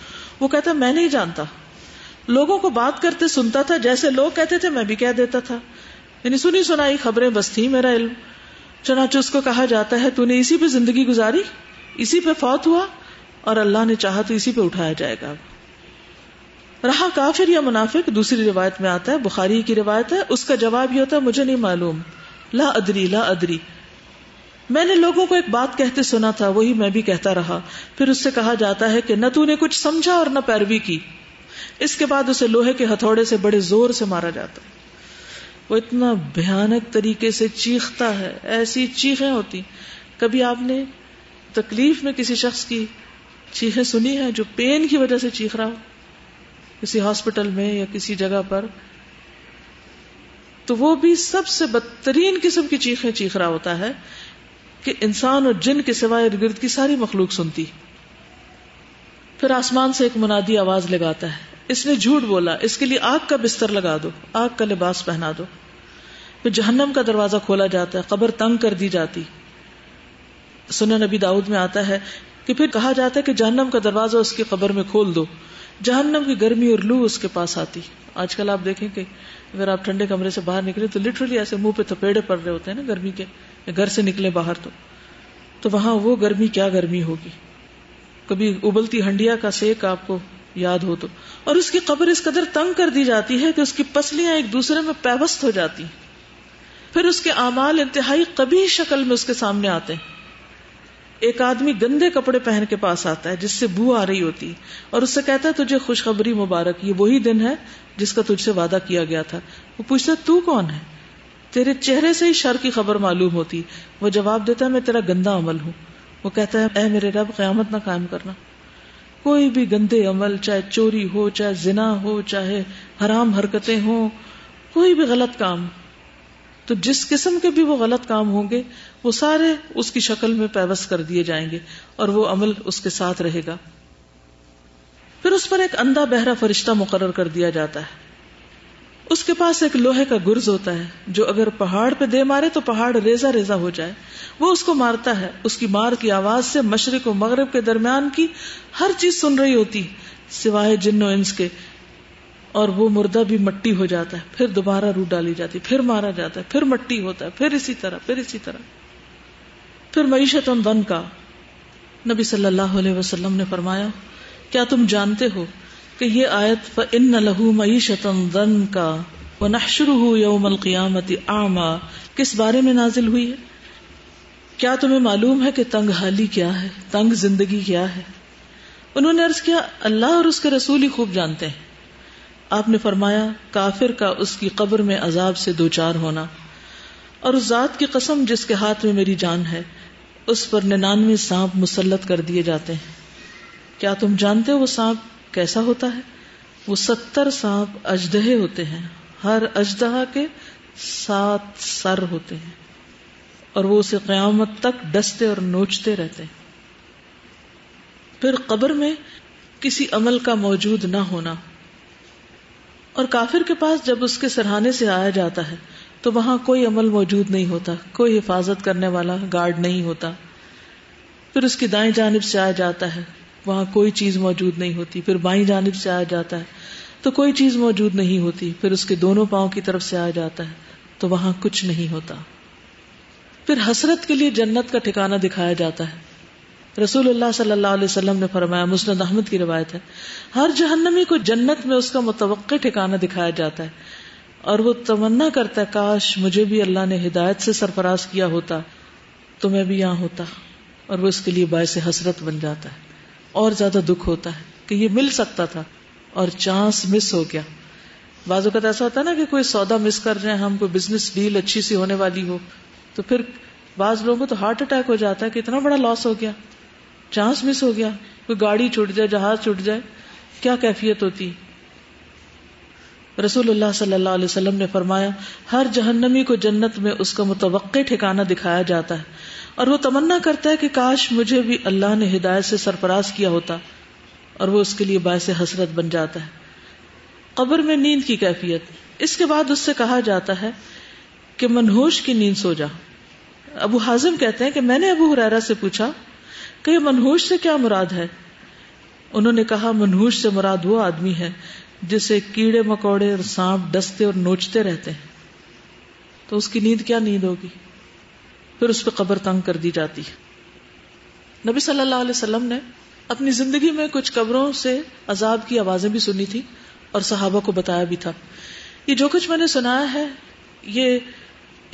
وہ کہتا ہے میں نہیں جانتا، لوگوں کو بات کرتے سنتا تھا، جیسے لوگ کہتے تھے میں بھی کہہ دیتا تھا، یعنی سنی سنائی خبریں بس تھی میرا علم، چنانچہ اس کو کہا جاتا ہے تو نے اسی پہ زندگی گزاری، اسی پہ فوت ہوا، اور اللہ نے چاہا تو اسی پہ اٹھایا جائے گا۔ رہا کافر یا منافق، دوسری روایت میں آتا ہے، بخاری کی روایت ہے، اس کا جواب یہ ہوتا ہے مجھے نہیں معلوم، لا ادری لا ادری، میں نے لوگوں کو ایک بات کہتے سنا تھا وہی میں بھی کہتا رہا، پھر اس سے کہا جاتا ہے کہ نہ تو نے کچھ سمجھا اور نہ پیروی کی، اس کے بعد اسے لوہے کے ہتھوڑے سے بڑے زور سے مارا جاتا ہے، وہ اتنا بھیانک طریقے سے چیختا ہے، ایسی چیخیں ہوتی، کبھی آپ نے تکلیف میں کسی شخص کی چیخیں سنی ہیں جو پین کی وجہ سے چیخ رہا ہو کسی ہاسپٹل میں یا کسی جگہ پر، تو وہ بھی سب سے بدترین قسم کی چیخیں چیخ رہا ہوتا ہے کہ انسان اور جن کے سوائے ارد گرد کی ساری مخلوق سنتی۔ پھر آسمان سے ایک منادی آواز لگاتا ہے، اس نے جھوٹ بولا، اس کے لیے آگ کا بستر لگا دو، آگ کا لباس پہنا دو۔ پھر جہنم کا دروازہ کھولا جاتا ہے، قبر تنگ کر دی جاتی۔ سنن نبی داؤد میں آتا ہے کہ پھر کہا جاتا ہے کہ جہنم کا دروازہ اس کی قبر میں کھول دو، جہنم کی گرمی اور لو اس کے پاس آتی۔ آج کل آپ دیکھیں کہ اگر آپ ٹھنڈے کمرے سے باہر نکلے تو لٹرلی ایسے منہ پہ تھپیڑے پڑ رہے ہوتے ہیں نا گرمی کے، گھر سے نکلے باہر تو تو وہاں وہ گرمی، کیا گرمی ہوگی، کبھی ابلتی ہنڈیا کا سیک آپ کو یاد ہو تو۔ اور اس کی قبر اس قدر تنگ کر دی جاتی ہے کہ اس کی پسلیاں ایک دوسرے میں پیوست ہو جاتی ہیں۔ پھر اس کے اعمال انتہائی قبیح شکل میں اس کے سامنے آتے ہیں۔ ایک آدمی گندے کپڑے پہن کے پاس آتا ہے جس سے بو آ رہی ہوتی، اور اس سے کہتا ہے تجھے خوشخبری مبارک، یہ وہی دن ہے جس کا تجھ سے وعدہ کیا گیا تھا۔ وہ پوچھتا تو کون ہے، تیرے چہرے سے ہی شر کی خبر معلوم ہوتی۔ وہ جواب دیتا ہے میں تیرا گندا عمل ہوں۔ وہ کہتا ہے اے میرے رب قیامت نہ قائم کرنا۔ کوئی بھی گندے عمل، چاہے چوری ہو، چاہے زنا ہو، چاہے حرام حرکتیں ہوں، کوئی بھی غلط کام، تو جس قسم کے بھی وہ غلط کام ہوں گے وہ سارے اس کی شکل میں پیوست کر دیے جائیں گے، اور وہ عمل اس کے ساتھ رہے گا۔ پھر اس پر ایک اندھا بہرا فرشتہ مقرر کر دیا جاتا ہے، اس کے پاس ایک لوہے کا گرز ہوتا ہے جو اگر پہاڑ پہ دے مارے تو پہاڑ ریزہ ریزہ ہو جائے۔ وہ اس کو مارتا ہے، اس کی مار کی آواز سے مشرق و مغرب کے درمیان کی ہر چیز سن رہی ہوتی سوائے جن و انس کے، اور وہ مردہ بھی مٹی ہو جاتا ہے، پھر دوبارہ روح ڈالی جاتی، پھر مارا جاتا ہے، پھر مٹی ہوتا ہے، پھر اسی طرح پھر اسی طرح پھر معیشت بن کا۔ نبی صلی اللہ علیہ وسلم نے فرمایا کیا تم جانتے ہو کہ یہ آیت فَإِنَّ لَهُ مَعِيشَةً ضَنْكَ وَنَحْشُرُهُ يَوْمَ الْقِيَامَةِ أَعْمَى کس بارے میں نازل ہوئی ہے؟ کیا تمہیں معلوم ہے کہ تنگ حالی کیا ہے، تنگ زندگی کیا ہے؟ انہوں نے عرض کیا اللہ اور اس کے رسول ہی خوب جانتے ہیں۔ آپ نے فرمایا کافر کا اس کی قبر میں عذاب سے دوچار ہونا، اور اس ذات کی قسم جس کے ہاتھ میں میری جان ہے، اس پر ننانوے سانپ مسلط کر دیے جاتے ہیں۔ کیا تم جانتے ہو وہ سانپ کیسا ہوتا ہے؟ وہ ستر سانپ اژدہے ہوتے ہیں، ہر اژدہا کے سات سر ہوتے ہیں، اور وہ اسے قیامت تک ڈستے اور نوچتے رہتے ہیں۔ پھر قبر میں کسی عمل کا موجود نہ ہونا، اور کافر کے پاس جب اس کے سرہانے سے آیا جاتا ہے تو وہاں کوئی عمل موجود نہیں ہوتا، کوئی حفاظت کرنے والا گارڈ نہیں ہوتا۔ پھر اس کی دائیں جانب سے آیا جاتا ہے، وہاں کوئی چیز موجود نہیں ہوتی۔ پھر بائیں جانب سے آیا جاتا ہے تو کوئی چیز موجود نہیں ہوتی۔ پھر اس کے دونوں پاؤں کی طرف سے آیا جاتا ہے تو وہاں کچھ نہیں ہوتا۔ پھر حسرت کے لیے جنت کا ٹھکانہ دکھایا جاتا ہے۔ رسول اللہ صلی اللہ علیہ وسلم نے فرمایا، مسند احمد کی روایت ہے، ہر جہنمی کو جنت میں اس کا متوقع ٹھکانہ دکھایا جاتا ہے، اور وہ تمنا کرتا ہے کاش مجھے بھی اللہ نے ہدایت سے سرفراز کیا ہوتا تو میں بھی یہاں ہوتا، اور وہ اس کے لیے باعث حسرت بن جاتا ہے، اور زیادہ دکھ ہوتا ہے کہ یہ مل سکتا تھا اور چانس مس ہو گیا۔ بعض اوقات ایسا ہوتا ہے نا کہ کوئی سودا مس کر رہے ہیں ہم، کوئی بزنس ڈیل اچھی سی ہونے والی ہو، تو پھر بعض لوگوں کو تو ہارٹ اٹیک ہو جاتا ہے کہ اتنا بڑا لاس ہو گیا، چانس مس ہو گیا، کوئی گاڑی چھوٹ جائے، جہاز چھوٹ جائے، کیا کیفیت ہوتی۔ رسول اللہ صلی اللہ علیہ وسلم نے فرمایا، ہر جہنمی کو جنت میں اس کا متوقع ٹھکانہ دکھایا جاتا ہے، اور وہ تمنا کرتا ہے کہ کاش مجھے بھی اللہ نے ہدایت سے سرفراز کیا ہوتا، اور وہ اس کے لیے باعث حسرت بن جاتا ہے۔ قبر میں نیند کی کیفیت، اس کے بعد اس سے کہا جاتا ہے کہ منہوش کی نیند سو جا۔ ابو حازم کہتے ہیں کہ میں نے ابو ہریرہ سے پوچھا کہ یہ منہوش سے کیا مراد ہے؟ انہوں نے کہا منہوش سے مراد وہ آدمی ہے جسے کیڑے مکوڑے اور سانپ ڈستے اور نوچتے رہتے ہیں، تو اس کی نیند کیا نیند ہوگی؟ پھر اس پہ قبر تنگ کر دی جاتی ہے۔ نبی صلی اللہ علیہ وسلم نے اپنی زندگی میں کچھ قبروں سے عذاب کی آوازیں بھی سنی تھی اور صحابہ کو بتایا بھی تھا۔ یہ جو کچھ میں نے سنایا ہے یہ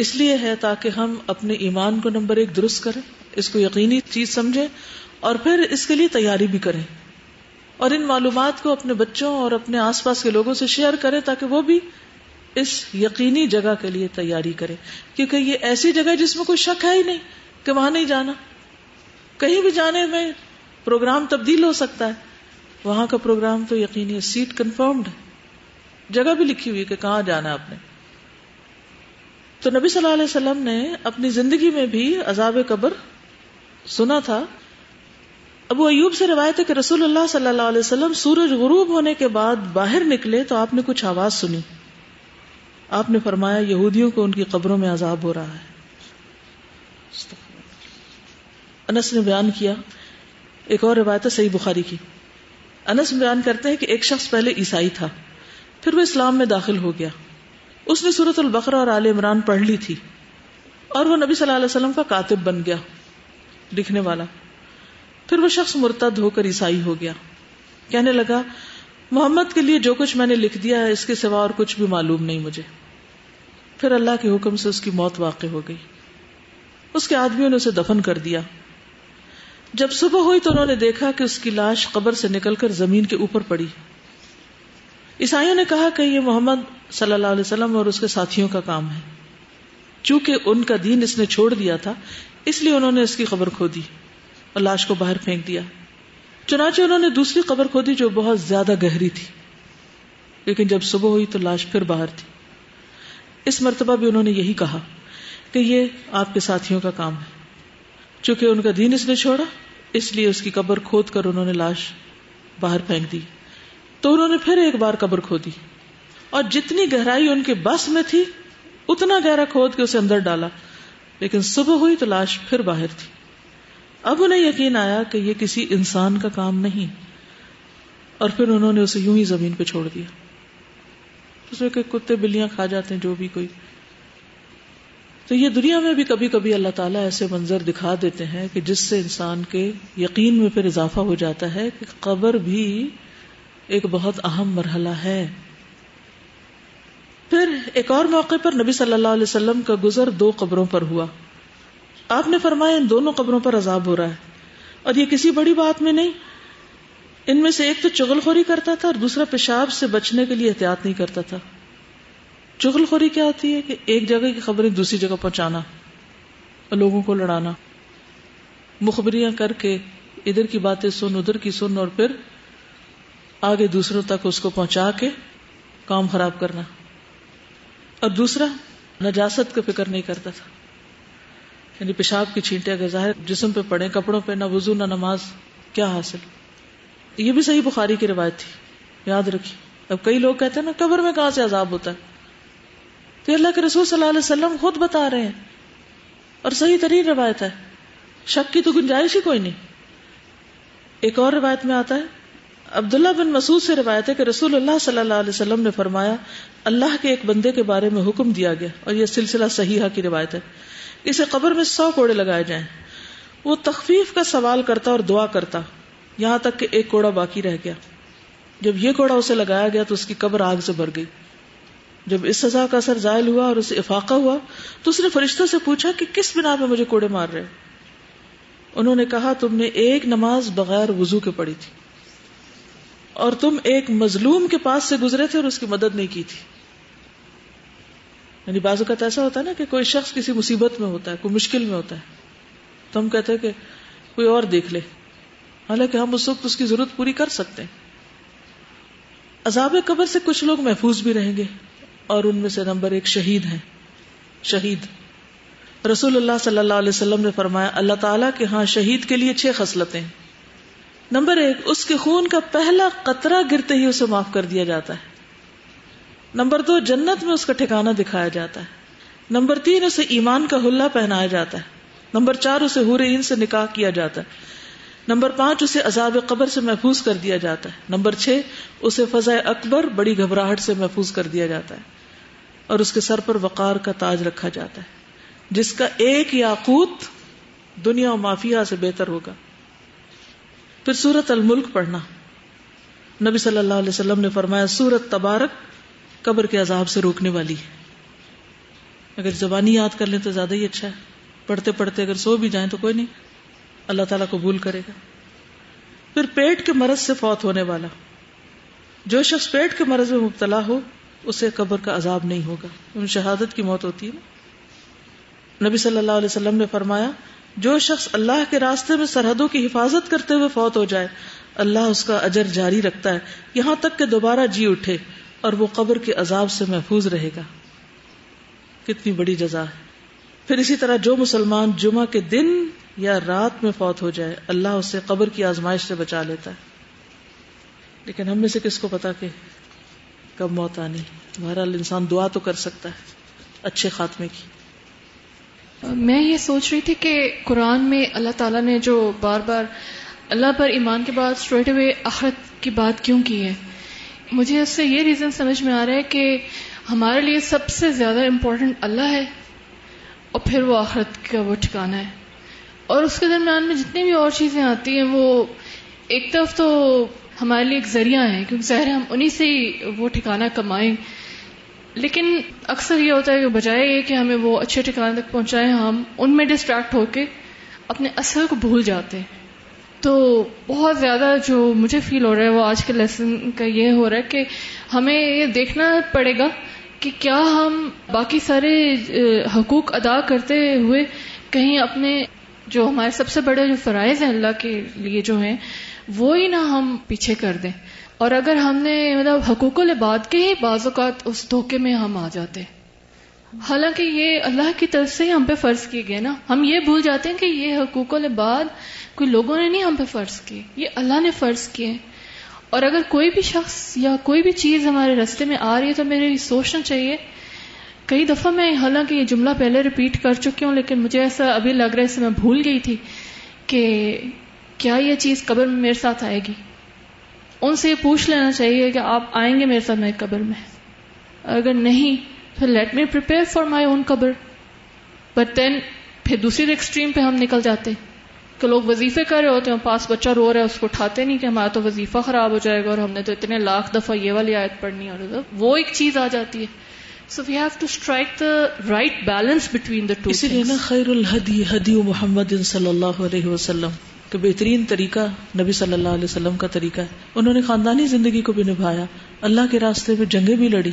اس لیے ہے تاکہ ہم اپنے ایمان کو نمبر ایک درست کریں، اس کو یقینی چیز سمجھیں، اور پھر اس کے لیے تیاری بھی کریں، اور ان معلومات کو اپنے بچوں اور اپنے آس پاس کے لوگوں سے شیئر کریں تاکہ وہ بھی اس یقینی جگہ کے لیے تیاری کریں، کیونکہ یہ ایسی جگہ ہے جس میں کوئی شک ہے ہی نہیں کہ وہاں نہیں جانا۔ کہیں بھی جانے میں پروگرام تبدیل ہو سکتا ہے، وہاں کا پروگرام تو یقینی ہے، سیٹ کنفرمڈ ہے، جگہ بھی لکھی ہوئی کہ کہاں جانا ہے آپ نے۔ تو نبی صلی اللہ علیہ وسلم نے اپنی زندگی میں بھی عذاب قبر سنا تھا۔ ابو ایوب سے روایت ہے کہ رسول اللہ صلی اللہ علیہ وسلم سورج غروب ہونے کے بعد باہر نکلے تو آپ نے کچھ آواز سنی، آپ نے فرمایا یہودیوں کو ان کی قبروں میں عذاب ہو رہا ہے۔ انس نے بیان کیا، ایک اور روایت ہے صحیح بخاری کی، انس بیان کرتے ہیں کہ ایک شخص پہلے عیسائی تھا، پھر وہ اسلام میں داخل ہو گیا، اس نے سورۃ البقرہ اور آل عمران پڑھ لی تھی، اور وہ نبی صلی اللہ علیہ وسلم کا کاتب بن گیا، لکھنے والا۔ پھر وہ شخص مرتد ہو کر عیسائی ہو گیا، کہنے لگا محمد کے لیے جو کچھ میں نے لکھ دیا ہے اس کے سوا اور کچھ بھی معلوم نہیں مجھے۔ پھر اللہ کے حکم سے اس کی موت واقع ہو گئی، اس کے آدمیوں نے اسے دفن کر دیا۔ جب صبح ہوئی تو انہوں نے دیکھا کہ اس کی لاش قبر سے نکل کر زمین کے اوپر پڑی۔ عیسائیوں نے کہا کہ یہ محمد صلی اللہ علیہ وسلم اور اس کے ساتھیوں کا کام ہے، چونکہ ان کا دین اس نے چھوڑ دیا تھا اس لیے انہوں نے اس کی قبر کھو دی اور لاش کو باہر پھینک دیا۔ چنانچہ انہوں نے دوسری قبر کھودی جو بہت زیادہ گہری تھی، لیکن جب صبح ہوئی تو لاش پھر باہر تھی۔ اس مرتبہ بھی انہوں نے یہی کہا کہ یہ آپ کے ساتھیوں کا کام ہے، چونکہ ان کا دین اس نے چھوڑا اس لیے اس کی قبر کھود کر انہوں نے لاش باہر پھینک دی۔ تو انہوں نے پھر ایک بار قبر کھودی، اور جتنی گہرائی ان کے بس میں تھی اتنا گہرا کھود کے اسے اندر ڈالا، لیکن صبح ہوئی تو لاش پھر باہر تھی۔ اب انہیں یقین آیا کہ یہ کسی انسان کا کام نہیں، اور پھر انہوں نے اسے یوں ہی زمین پہ چھوڑ دیا، اس میں کہ کتے بلیاں کھا جاتے ہیں جو بھی کوئی۔ تو یہ دنیا میں بھی کبھی کبھی اللہ تعالیٰ ایسے منظر دکھا دیتے ہیں کہ جس سے انسان کے یقین میں پھر اضافہ ہو جاتا ہے کہ قبر بھی ایک بہت اہم مرحلہ ہے۔ پھر ایک اور موقع پر نبی صلی اللہ علیہ وسلم کا گزر دو قبروں پر ہوا، آپ نے فرمایا ان دونوں قبروں پر عذاب ہو رہا ہے، اور یہ کسی بڑی بات میں نہیں، ان میں سے ایک تو چغل خوری کرتا تھا اور دوسرا پیشاب سے بچنے کے لیے احتیاط نہیں کرتا تھا۔ چغل خوری کیا ہوتی ہے؟ کہ ایک جگہ کی خبریں دوسری جگہ پہنچانا اور لوگوں کو لڑانا، مخبریاں کر کے ادھر کی باتیں سن ادھر کی سن اور پھر آگے دوسروں تک اس کو پہنچا کے کام خراب کرنا، اور دوسرا نجاست کا فکر نہیں کرتا تھا، یعنی پیشاب کی چھینٹیں اگر ظاہر جسم پہ پڑیں، کپڑوں پہ، نہ وضو نہ نماز، کیا حاصل؟ یہ بھی صحیح بخاری کی روایت تھی، یاد رکھیے۔ اب کئی لوگ کہتے ہیں نا قبر میں کہاں سے عذاب ہوتا ہے، تو اللہ کے رسول صلی اللہ علیہ وسلم خود بتا رہے ہیں، اور صحیح ترین روایت ہے، شک کی تو گنجائش ہی کوئی نہیں۔ ایک اور روایت میں آتا ہے، عبداللہ بن مسعود سے روایت ہے کہ رسول اللہ صلی اللہ علیہ وسلم نے فرمایا اللہ کے ایک بندے کے بارے میں حکم دیا گیا، اور یہ سلسلہ صحیحہ کی روایت ہے، اسے قبر میں سو کوڑے لگائے جائیں، وہ تخفیف کا سوال کرتا اور دعا کرتا یہاں تک کہ ایک کوڑا باقی رہ گیا، جب یہ کوڑا اسے لگایا گیا تو اس کی قبر آگ سے بھر گئی۔ جب اس سزا کا اثر زائل ہوا اور اسے افاقہ ہوا تو اس نے فرشتوں سے پوچھا کہ کس بنا پہ مجھے کوڑے مار رہے؟ انہوں نے کہا تم نے ایک نماز بغیر وضو کے پڑھی تھی، اور تم ایک مظلوم کے پاس سے گزرے تھے اور اس کی مدد نہیں کی تھی۔ یعنی بعض اوقات ایسا ہوتا ہے نا کہ کوئی شخص کسی مصیبت میں ہوتا ہے، کوئی مشکل میں ہوتا ہے، تو ہم کہتے ہیں کہ کوئی اور دیکھ لے، حالانکہ ہم اس وقت اس کی ضرورت پوری کر سکتے ہیں۔ عذاب قبر سے کچھ لوگ محفوظ بھی رہیں گے اور ان میں سے نمبر ایک شہید ہیں. شہید رسول اللہ صلی اللہ علیہ وسلم نے فرمایا اللہ تعالیٰ کے ہاں شہید کے لیے چھ خصلتیں. نمبر ایک، اس کے خون کا پہلا قطرہ گرتے ہی اسے معاف کر دیا جاتا ہے. نمبر دو، جنت میں اس کا ٹھکانہ دکھایا جاتا ہے. نمبر تین، اسے ایمان کا حلہ پہنایا جاتا ہے. نمبر چار، اسے حور عین سے نکاح کیا جاتا ہے. نمبر پانچ، اسے عذاب قبر سے محفوظ کر دیا جاتا ہے. نمبر چھ، اسے فضا اکبر بڑی گھبراہٹ سے محفوظ کر دیا جاتا ہے اور اس کے سر پر وقار کا تاج رکھا جاتا ہے جس کا ایک یاقوت دنیا و مافیہ سے بہتر ہوگا. پھر سورت الملک پڑھنا. نبی صلی اللہ علیہ وسلم نے فرمایا سورت تبارک قبر کے عذاب سے روکنے والی ہے. اگر زبانی یاد کر لیں تو زیادہ ہی اچھا ہے، پڑھتے پڑھتے اگر سو بھی جائیں تو کوئی نہیں، اللہ تعالیٰ قبول کرے گا. پھر پیٹ کے مرض سے فوت ہونے والا. جو شخص پیٹ کے مرض میں مبتلا ہو اسے قبر کا عذاب نہیں ہوگا، ان شہادت کی موت ہوتی ہے نا. نبی صلی اللہ علیہ وسلم نے فرمایا جو شخص اللہ کے راستے میں سرحدوں کی حفاظت کرتے ہوئے فوت ہو جائے اللہ اس کا اجر جاری رکھتا ہے یہاں تک کہ دوبارہ جی اٹھے اور وہ قبر کے عذاب سے محفوظ رہے گا. کتنی بڑی جزا ہے. پھر اسی طرح جو مسلمان جمعہ کے دن یا رات میں فوت ہو جائے اللہ اسے قبر کی آزمائش سے بچا لیتا ہے. لیکن ہم میں سے کس کو پتا کہ کب موت آنی. بہرحال انسان دعا تو کر سکتا ہے اچھے خاتمے کی. میں یہ سوچ رہی تھی کہ قرآن میں اللہ تعالیٰ نے جو بار بار اللہ پر ایمان کے بعد اسٹریٹ اوے آخرت کی بات کیوں کی ہے، مجھے اس سے یہ ریزن سمجھ میں آ رہا ہے کہ ہمارے لیے سب سے زیادہ امپورٹنٹ اللہ ہے اور پھر وہ آخرت کا وہ ٹھکانا ہے، اور اس کے درمیان میں جتنی بھی اور چیزیں آتی ہیں وہ ایک طرف تو ہمارے لیے ایک ذریعہ ہیں کیونکہ ظاہر ہم انہی سے ہی وہ ٹھکانا کمائیں، لیکن اکثر یہ ہوتا ہے کہ بجائے یہ کہ ہمیں وہ اچھے ٹھکانے تک پہنچائیں ہم ان میں ڈسٹریکٹ ہو کے اپنے اصل کو بھول جاتے ہیں. تو بہت زیادہ جو مجھے فیل ہو رہا ہے وہ آج کے لیسن کا یہ ہو رہا ہے کہ ہمیں یہ دیکھنا پڑے گا کہ کیا ہم باقی سارے حقوق ادا کرتے ہوئے کہیں اپنے جو ہمارے سب سے بڑے جو فرائض ہیں اللہ کے لیے جو ہیں وہ ہی نہ ہم پیچھے کر دیں، اور اگر ہم نے مطلب حقوق العباد کے ہی بعض اوقات اس دھوکے میں ہم آ جاتے ہیں. حالانکہ یہ اللہ کی طرف سے ہم پہ فرض کیے گئے نا، ہم یہ بھول جاتے ہیں کہ یہ حقوق العباد کوئی لوگوں نے نہیں ہم پہ فرض کیے، یہ اللہ نے فرض کیے. اور اگر کوئی بھی شخص یا کوئی بھی چیز ہمارے راستے میں آ رہی ہے تو میرے سوچنا چاہیے. کئی دفعہ میں حالانکہ یہ جملہ پہلے ریپیٹ کر چکی ہوں لیکن مجھے ایسا ابھی لگ رہا ہے اسے میں بھول گئی تھی کہ کیا یہ چیز قبر میں میرے ساتھ آئے گی. ان سے یہ پوچھ لینا چاہیے کہ آپ آئیں گے میرے ساتھ میری قبر میں، اگر نہیں تو let me prepare for my own قبر. بٹ دین پھر دوسری ایکسٹریم پہ ہم نکل جاتے کہ لوگ وظیفے کر رہے ہوتے ہیں، پاس بچہ رو رہا ہے اس کو اٹھاتے نہیں کہ ہمارا تو وظیفہ خراب ہو جائے گا اور ہم نے تو اتنے لاکھ دفعہ یہ والی آیت پڑھنی ہے، اور وہ ایک چیز آ جاتی ہے. So we have to strike the right balance between the two. اسی لیے نا خیر الہدی ہدی محمد صلی اللہ علیہ وسلم کہ بہترین طریقہ نبی صلی اللہ علیہ وسلم کا طریقہ ہے. انہوں نے خاندانی زندگی کو بھی نبھایا، اللہ کے راستے پہ جنگیں بھی لڑی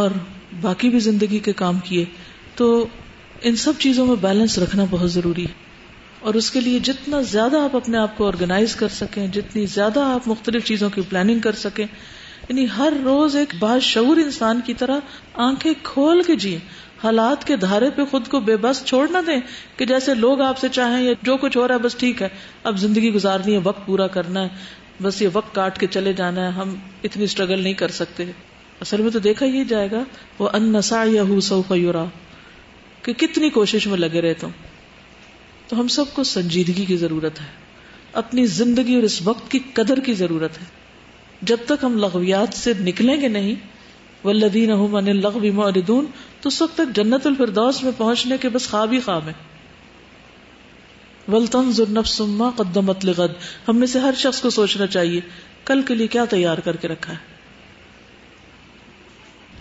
اور باقی بھی زندگی کے کام کیے. تو ان سب چیزوں میں بیلنس رکھنا بہت ضروری ہے، اور اس کے لیے جتنا زیادہ آپ اپنے آپ کو آرگنائز کر سکیں، جتنی زیادہ آپ مختلف چیزوں کی پلاننگ کر سکیں، یعنی ہر روز ایک باشعور انسان کی طرح آنکھیں کھول کے جیئیں. حالات کے دھارے پہ خود کو بے بس چھوڑ نہ دیں کہ جیسے لوگ آپ سے چاہیں یا جو کچھ ہو رہا ہے بس ٹھیک ہے اب زندگی گزارنی ہے، وقت پورا کرنا ہے، بس یہ وقت کاٹ کے چلے جانا ہے، ہم اتنی سٹرگل نہیں کر سکتے. اصل میں تو دیکھا یہ جائے گا وہ ان سعیہ سوف یرا کہ کتنی کوشش میں لگے رہے تم. تو ہم سب کو سنجیدگی کی ضرورت ہے، اپنی زندگی اور اس وقت کی قدر کی ضرورت ہے. جب تک ہم لغویات سے نکلیں گے نہیں والذین هم عن اللغو معرضون تو اس وقت تک جنت الفردوس میں پہنچنے کے بس خواب ہی خواب ہیں. ولتنظر نفس ما قدمت لغد، ہم میں سے ہر شخص کو سوچنا چاہیے کل کے لیے کیا تیار کر کے رکھا ہے.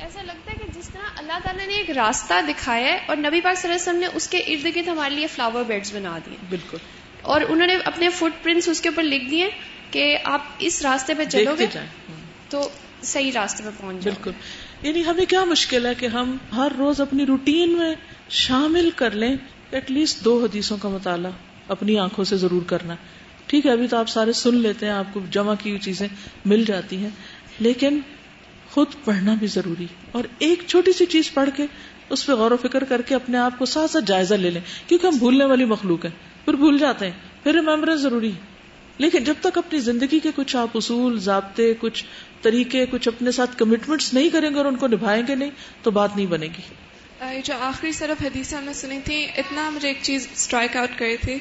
ایسا لگتا ہے کہ جس طرح اللہ تعالیٰ نے ایک راستہ دکھایا ہے اور نبی پاک صلی اللہ علیہ وسلم نے اس کے ارد گرد ہمارے لیے فلاور بیڈز بنا دیے. بالکل، اور انہوں نے اپنے فٹ پرنٹس اس کے اوپر لکھ دیے کہ آپ اس راستے پہ چلو گے تو صحیح راستے پہ پہنچ جائیں. بالکل، یعنی ہمیں کیا مشکل ہے کہ ہم ہر روز اپنی روٹین میں شامل کر لیں ایٹ لیسٹ دو حدیثوں کا مطالعہ اپنی آنکھوں سے ضرور کرنا. ٹھیک ہے، ابھی تو آپ سارے سن لیتے ہیں، آپ کو جمع کی ہوئی چیزیں مل جاتی ہیں، لیکن خود پڑھنا بھی ضروری ہے، اور ایک چھوٹی سی چیز پڑھ کے اس پہ غور و فکر کر کے اپنے آپ کو ساتھ ساتھ جائزہ لے لیں، کیونکہ ہم بھولنے والی مخلوق ہیں، پھر بھول جاتے ہیں، پھر ریممبرنس ضروری ہے. لیکن جب تک اپنی زندگی کے کچھ آپ اصول، ضابطے، کچھ طریقے، کچھ اپنے ساتھ کمٹمنٹس نہیں کریں گے اور ان کو نبھائیں گے نہیں تو بات نہیں بنے گی. جو آخری صرف حدیث ہم نے سنی تھی، اتنا مجھے ایک چیز اسٹرائک آؤٹ کری تھی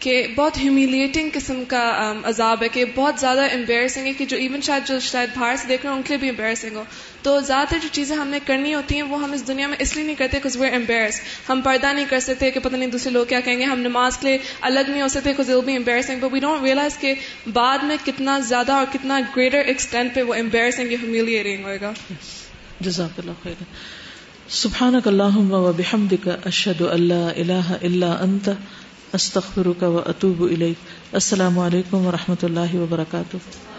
کہ بہت ہیومیلیٹنگ قسم کا عذاب ہے، کہ بہت زیادہ امبیرسنگ ہے، کہ جو ایون شاید جو شاید باہر سے دیکھ رہے ہیں ان کے لیے بھی امبیرسنگ ہو. تو زیادہ تر جو چیزیں ہم نے کرنی ہوتی ہیں وہ ہم اس دنیا میں اس لیے نہیں کرتے کچھ وی امبیرس، ہم پردہ نہیں کر سکتے کہ پتہ نہیں دوسرے لوگ کیا کہیں گے، ہم نماز کے لیے الگ نہیں ہو سکتے کچھ وہ بھی embarrassing, but we don't realize کہ بعد میں کتنا زیادہ اور کتنا گریٹر ایکسٹینٹ پہ وہ امبیرسنگ یا ہیومیلیٹنگ ہوئے گا. جزاک اللہ خیر. سبحانک اللہم و بحمدک، اشہد ان لا الہ الا انت، استغفرک و اتوب الیک. السلام علیکم و رحمۃ اللہ وبرکاتہ.